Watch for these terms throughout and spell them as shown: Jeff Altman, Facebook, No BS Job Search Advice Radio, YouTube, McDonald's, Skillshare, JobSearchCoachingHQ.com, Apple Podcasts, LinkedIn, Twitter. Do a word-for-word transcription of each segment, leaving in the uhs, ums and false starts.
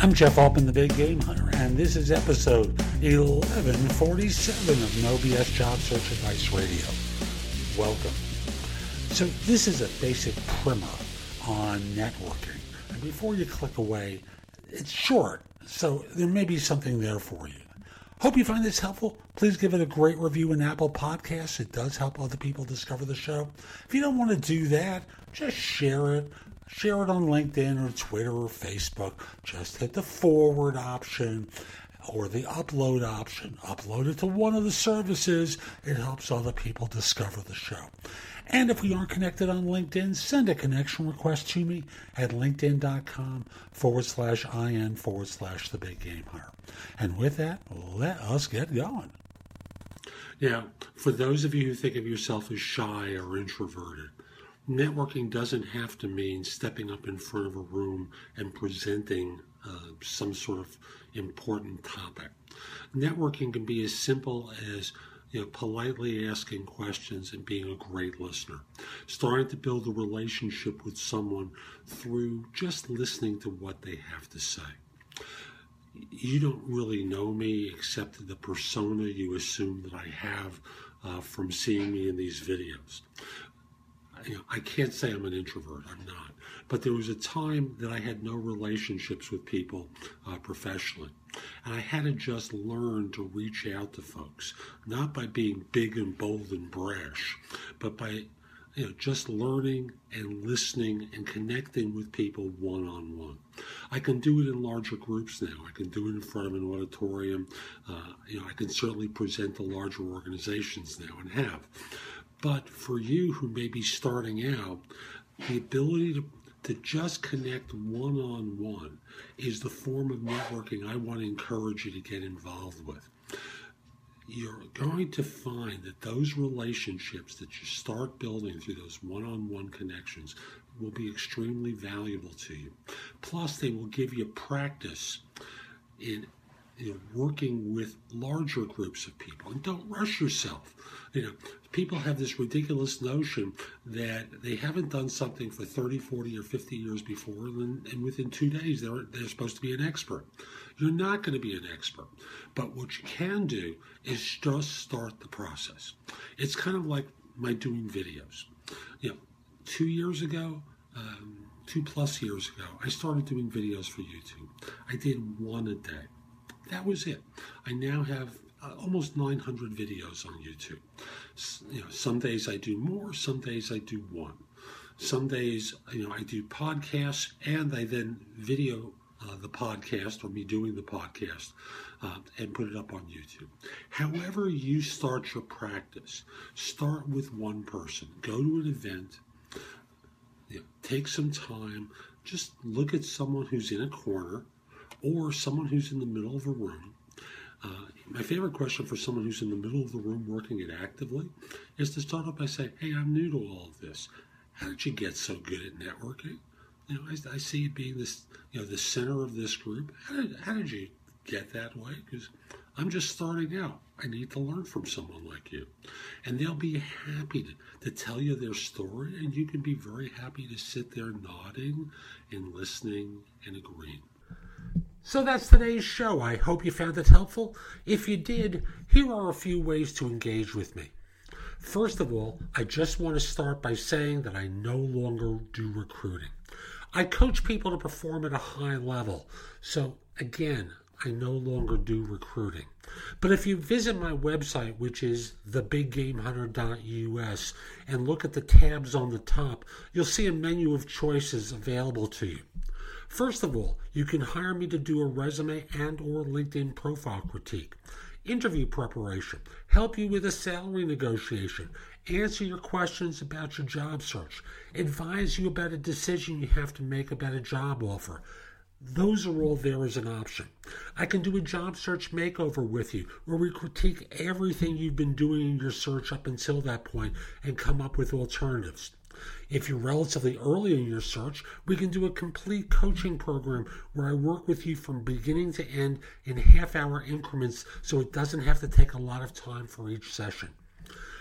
I'm Jeff Altman, the Big Game Hunter, and this is episode eleven forty-seven of No B S Job Search Advice Radio. Welcome. So this is a basic primer on networking. And before you click away, it's short, so there may be something there for you. Hope you find this helpful. Please give it a great review in Apple Podcasts. It does help other people discover the show. If you don't want to do that, just share it. Share it on LinkedIn or Twitter or Facebook. Just hit the forward option or the upload option. Upload it to one of the services. It helps other people discover the show. And if we aren't connected on LinkedIn, send a connection request to me at linkedin.com forward slash IN forward slash the big game hunter. And with that, let us get going. Yeah, for those of you who think of yourself as shy or introverted, networking doesn't have to mean stepping up in front of a room and presenting uh, some sort of important topic. Networking can be as simple as, you know, politely asking questions and being a great listener. Starting to build a relationship with someone through just listening to what they have to say. You don't really know me except the persona you assume that I have uh, from seeing me in these videos. You know, I can't say I'm an introvert, I'm not. But there was a time that I had no relationships with people uh, professionally. And I had to just learn to reach out to folks, not by being big and bold and brash, but by, you know, just learning and listening and connecting with people one-on-one. I can do it in larger groups now. I can do it in front of an auditorium. Uh, you know, I can certainly present to larger organizations now and have. But for you who may be starting out, the ability to, to just connect one-on-one is the form of networking I want to encourage you to get involved with. You're going to find that those relationships that you start building through those one-on-one connections will be extremely valuable to you. Plus, they will give you practice in You know, working with larger groups of people. And don't rush yourself. You know, people have this ridiculous notion that they haven't done something for thirty, forty, or fifty years before, and, and within two days they're, they're supposed to be an expert. You're not going to be an expert. But what you can do is just start the process. It's kind of like my doing videos. You know, two years ago, um, two plus years ago, I started doing videos for YouTube. I did one a day. That was it. I now have uh, almost nine hundred videos on YouTube. S- you know, some days I do more, some days I do one. Some days, you know, I do podcasts and I then video uh, the podcast or me doing the podcast uh, and put it up on YouTube. However you start your practice, start with one person. Go to an event, you know, take some time, just look at someone who's in a corner, or someone who's in the middle of a room. Uh, my favorite question for someone who's in the middle of the room working it actively is to start off by saying, hey, I'm new to all of this. How did you get so good at networking? You know, I, I see you being this, you know, the center of this group. How did, how did you get that way? Because I'm just starting out. I need to learn from someone like you. And they'll be happy to, to tell you their story, and you can be very happy to sit there nodding and listening and agreeing. So that's today's show. I hope you found it helpful. If you did, here are a few ways to engage with me. First of all, I just want to start by saying that I no longer do recruiting. I coach people to perform at a high level. So again, I no longer do recruiting. But if you visit my website, which is the big game hunter dot U S, and look at the tabs on the top, you'll see a menu of choices available to you. First of all, you can hire me to do a resume and or LinkedIn profile critique, interview preparation, help you with a salary negotiation, answer your questions about your job search, advise you about a decision you have to make about a job offer. Those are all there as an option. I can do a job search makeover with you where we critique everything you've been doing in your search up until that point and come up with alternatives. If you're relatively early in your search, we can do a complete coaching program where I work with you from beginning to end in half-hour increments so it doesn't have to take a lot of time for each session.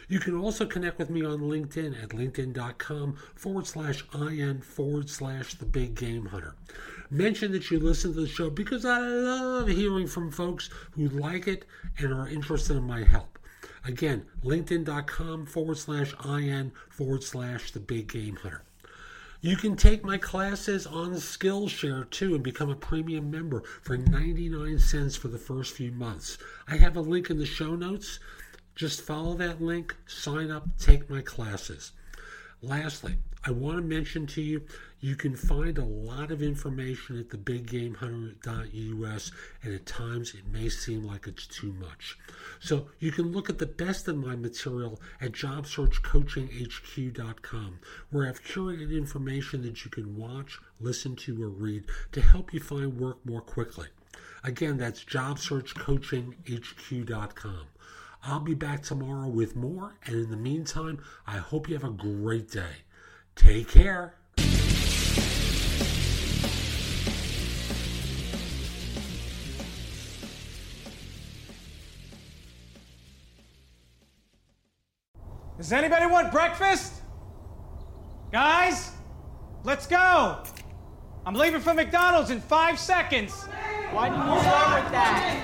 You can also connect with me on LinkedIn at linkedin.com forward slash IN forward slash The Big Game Hunter. Mention that you listen to the show because I love hearing from folks who like it and are interested in my help. Again, linkedin.com forward slash IN forward slash The Big Game Hunter. You can take my classes on Skillshare, too, and become a premium member for ninety-nine cents for the first few months. I have a link in the show notes. Just follow that link, sign up, take my classes. Lastly, I want to mention to you, you can find a lot of information at the big game hunter dot U S, and at times it may seem like it's too much. So you can look at the best of my material at job search coaching H Q dot com, where I've curated information that you can watch, listen to, or read to help you find work more quickly. Again, that's job search coaching H Q dot com. I'll be back tomorrow with more, and in the meantime, I hope you have a great day. Take care. Does anybody want breakfast? Guys, let's go. I'm leaving for McDonald's in five seconds. Why didn't you start with that?